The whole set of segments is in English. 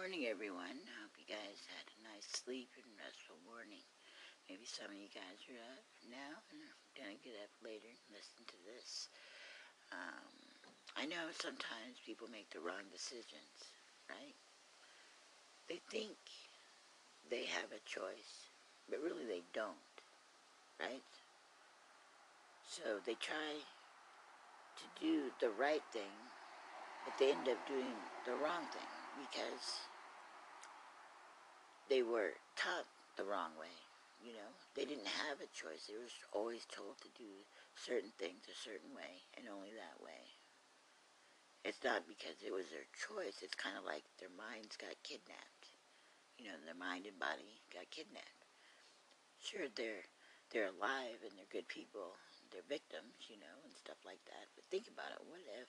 morning, everyone. I hope you guys had a nice sleep and restful morning. Maybe some of you guys are up now and are going to get up later and listen to this. I know sometimes people make the wrong decisions, right? They think they have a choice, but really they don't, right? So they try to do the right thing, but they end up doing the wrong thing because they were taught the wrong way, you know? They didn't have a choice. They were always told to do certain things a certain way and only that way. It's not because it was their choice. It's kind of like their minds got kidnapped. You know, their mind and body got kidnapped. Sure, they're alive and they're good people. They're victims, you know, and stuff like that. But think about it. What if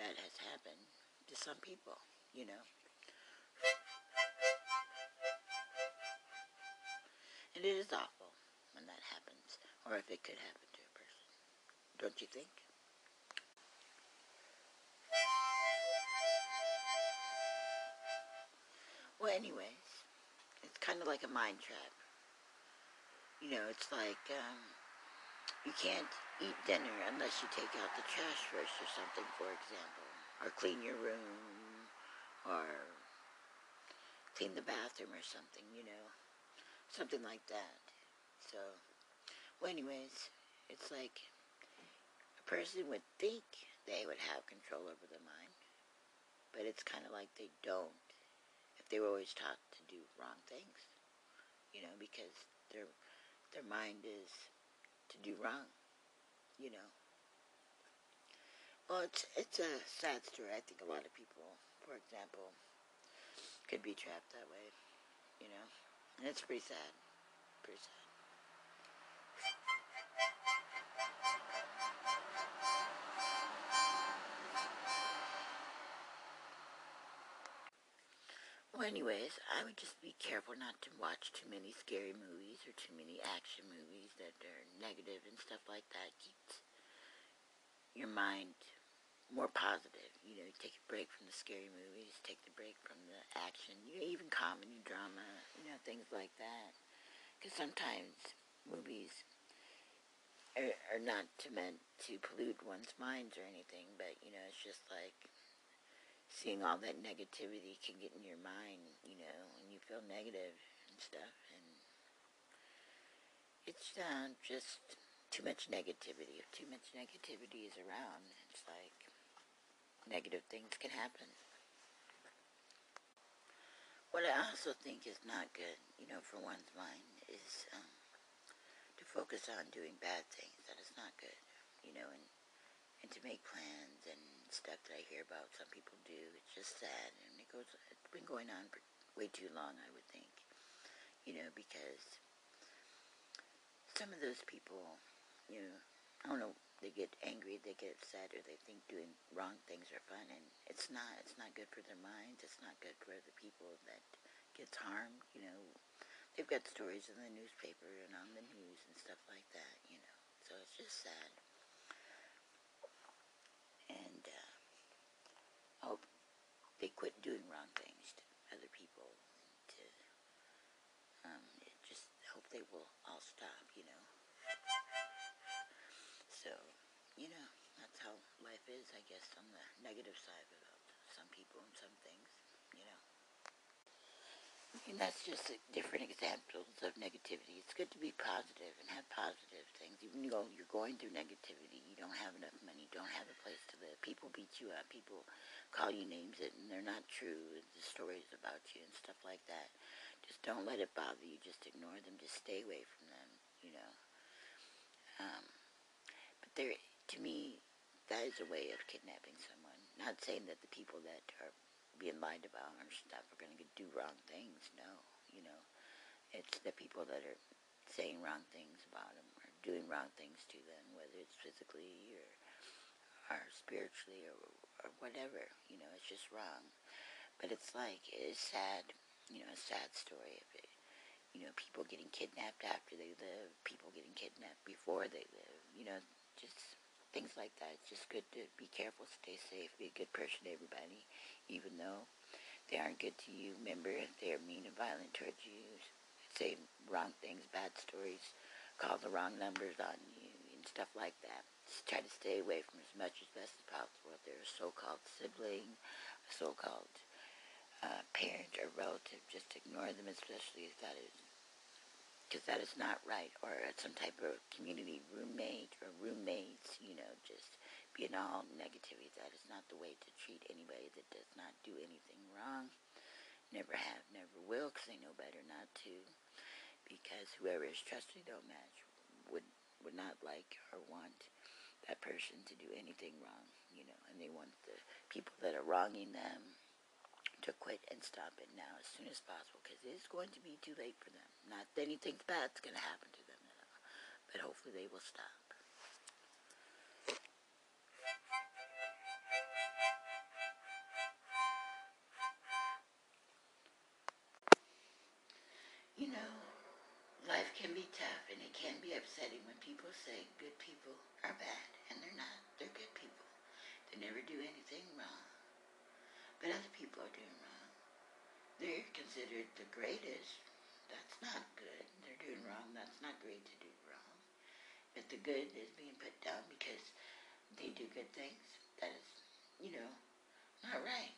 that has happened to some people, you know? And it is awful when that happens, or if it could happen to a person. Don't you think? Well, anyways, it's kind of like a mind trap. You know, it's like, you can't eat dinner unless you take out the trash first or something, for example. Or clean your room, or clean the bathroom or something, you know. Something like that. So, well, anyways, it's like a person would think they would have control over their mind, but it's kind of like they don't. If they were always taught to do wrong things, you know, because their mind is to do wrong, you know. Well, it's a sad story. I think a lot of people, for example, could be trapped that way, you know. And it's pretty sad. Pretty sad. Well, anyways, I would just be careful not to watch too many scary movies or too many action movies that are negative and stuff like that. Keeps your mind more positive. You know, take a break from the scary movies, take the break from the action, you know, even comedy, drama, you know, things like that. Because sometimes movies are not meant to pollute one's minds or anything, but, you know, it's just like seeing all that negativity can get in your mind, you know, and you feel negative and stuff, and it's just too much negativity. If too much negativity is around, it's like negative things can happen. What I also think is not good, you know, for one's mind is to focus on doing bad things. That is not good, you know, and to make plans and stuff that I hear about some people do. It's just sad, and it's been going on for way too long, I would think, you know, because some of those people, you know, I don't know, they get angry, they get upset, or they think doing wrong things are fun, and it's not good for their minds, it's not good for the people that gets harmed, you know. They've got stories in the newspaper and on the news and stuff like that, you know, so it's just sad. And I hope they quit doing wrong things to other people. And just hope they will all stop, you know. So, you know, that's how life is, I guess, on the negative side of some people and some things, you know. And that's just different examples of negativity. It's good to be positive and have positive things. Even though you're going through negativity, you don't have enough money, you don't have a place to live. People beat you up, people call you names that and they're not true, the stories about you and stuff like that. Just don't let it bother you, just ignore them, just stay away from them, you know. But there, to me, that is a way of kidnapping someone. Not saying that the people that are being lied about or stuff are going to do wrong things. No, you know, it's the people that are saying wrong things about them or doing wrong things to them, whether it's physically or spiritually or whatever, you know, it's just wrong. But it's like, it's sad, you know, a sad story of it. You know, people getting kidnapped after they live, people getting kidnapped before they live, you know, just things like that. It's just good to be careful, stay safe, be a good person to everybody, even though they aren't good to you. Remember, if they're mean and violent towards you, say wrong things, bad stories, call the wrong numbers on you, and stuff like that. Just try to stay away from as much as best as possible if they're a so-called sibling, a so-called parent or relative. Just ignore them, especially if that is, because that is not right, or some type of community roommate or roommates, you know, just being all negativity. That is not the way to treat anybody that does not do anything wrong. Never have, never will, because they know better not to, because whoever is trusted don't match would not like or want that person to do anything wrong, you know, and they want the people that are wronging them to quit and stop it now as soon as possible, because it is going to be too late for them. Not that anything bad's going to happen to them at all, but hopefully they will stop. You know, life can be tough, and it can be upsetting when people say good people are bad, and they're not. They're good people. They never do anything wrong. But other people are doing wrong. They're considered the greatest. That's not good. They're doing wrong. That's not great to do wrong. But the good is being put down because they do good things. That is, you know, not right.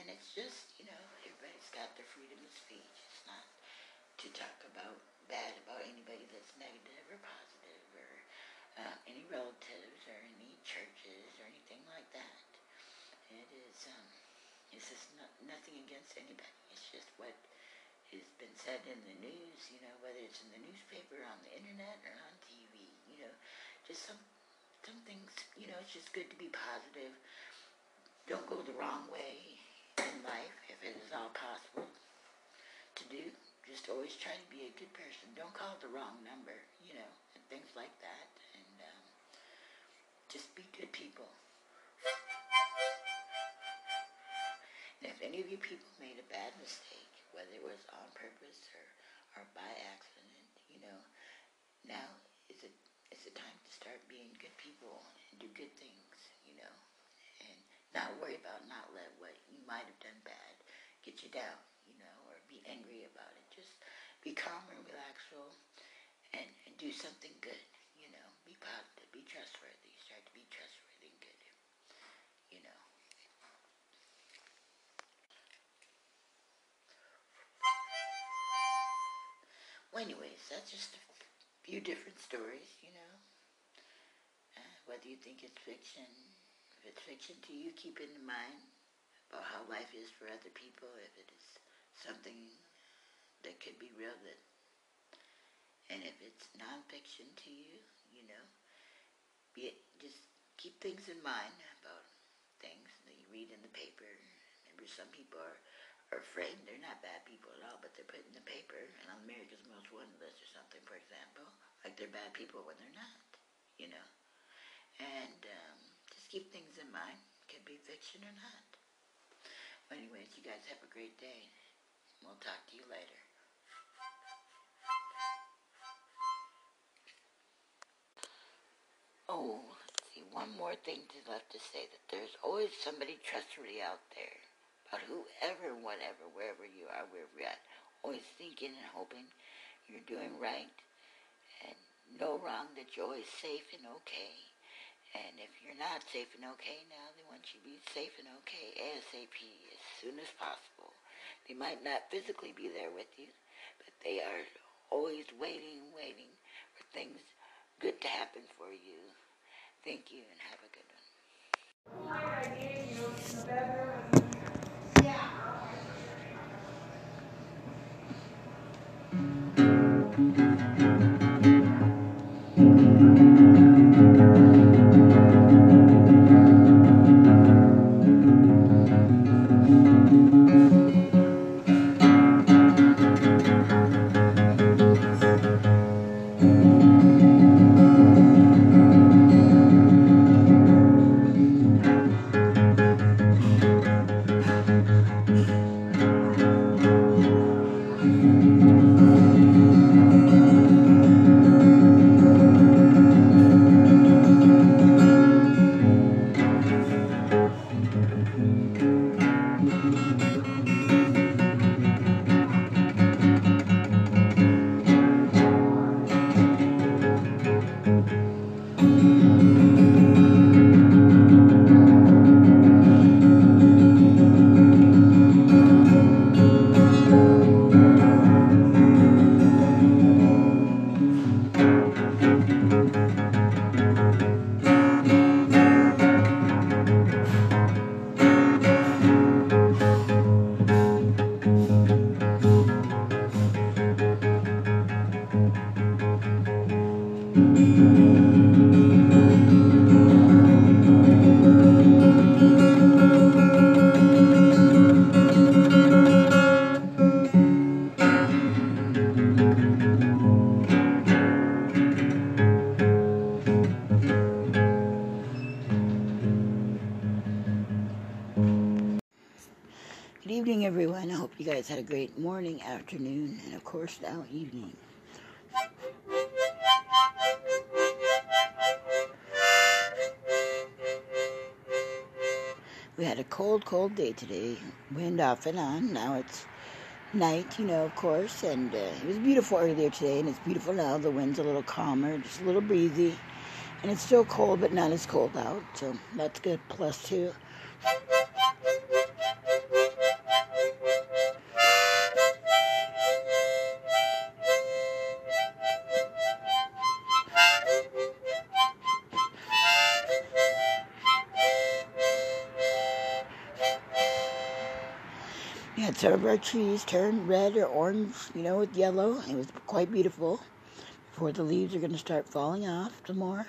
And it's just, you know, everybody's got their freedom of speech. It's not to talk about bad about anybody that's negative or positive or any relatives or any churches or anything like that. It is, it's just nothing against anybody. It's just what has been said in the news, you know, whether it's in the newspaper, on the internet, or on TV, you know, just some things, you know, it's just good to be positive. Don't go the wrong way in life if it is all possible to do. Just always try to be a good person. Don't call the wrong number, you know, and things like that. And just be good people. And if any of you people made a bad mistake, whether it was on purpose or by accident, you know, now is the time to start being good people and do good things, you know, and not worry about, not let what you might have done bad get you down, you know, or be angry about it. Just be calm and relaxful and do something good, you know. Be positive, be trustworthy. Start to be trustworthy and good, you know. Well, anyways, that's just a few different stories, you know. Whether you think it's fiction, if it's fiction to you, keep in mind about how life is for other people, if it is something that could be real, that, and if it's nonfiction to you, you know, just keep things in mind about things that you read in the paper. Remember, some people are afraid. They're not bad people at all, but they're put in the paper, and on America's Most Wanted list or something, for example, like they're bad people when they're not, you know. And just keep things in mind. Could be fiction or not. Anyways, you guys have a great day. We'll talk to you later. Oh, let's see, one more thing left to say, that there's always somebody trustworthy out there. But whoever, whatever, wherever you are, wherever you're at, always thinking and hoping you're doing right and no wrong, that you're always safe and okay. And if you're not safe and okay now, they want you to be safe and okay ASAP, as soon as possible. They might not physically be there with you, but they are always waiting for things good to happen for you. Thank you, and have a good one. Good evening, everyone. I hope you guys had a great morning, afternoon, and of course now evening. We had a cold, cold day today. Wind off and on. Now it's night, you know, of course, and it was beautiful earlier today, and it's beautiful now. The wind's a little calmer, just a little breezy, and it's still cold, but not as cold out, so that's good. +2. We had some of our trees turn red or orange, you know, with yellow. It was quite beautiful. Before the leaves are going to start falling off some more.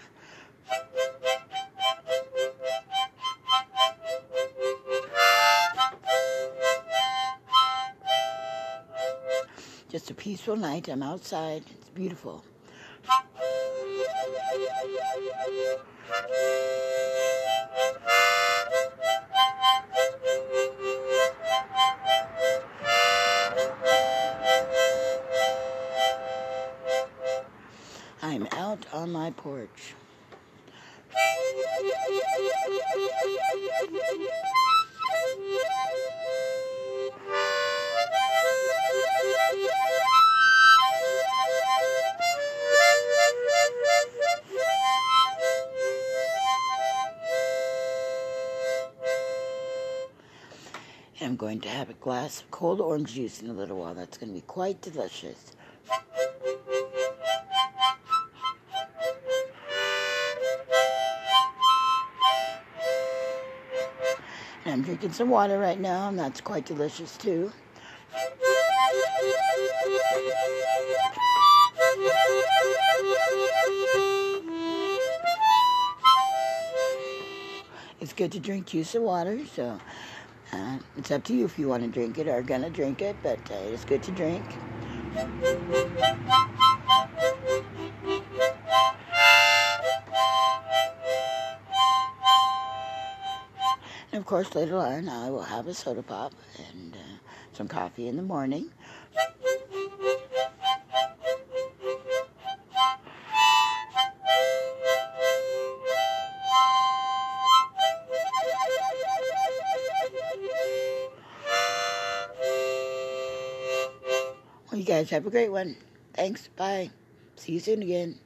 Just a peaceful night. I'm outside. It's beautiful. I'm out on my porch. I'm going to have a glass of cold orange juice in a little while. That's going to be quite delicious. I'm drinking some water right now, and that's quite delicious too. It's good to drink juice and water, so it's up to you if you want to drink it or are going to drink it, but it's good to drink. And of course, later on, I will have a soda pop and some coffee in the morning. Well, you guys have a great one. Thanks. Bye. See you soon again.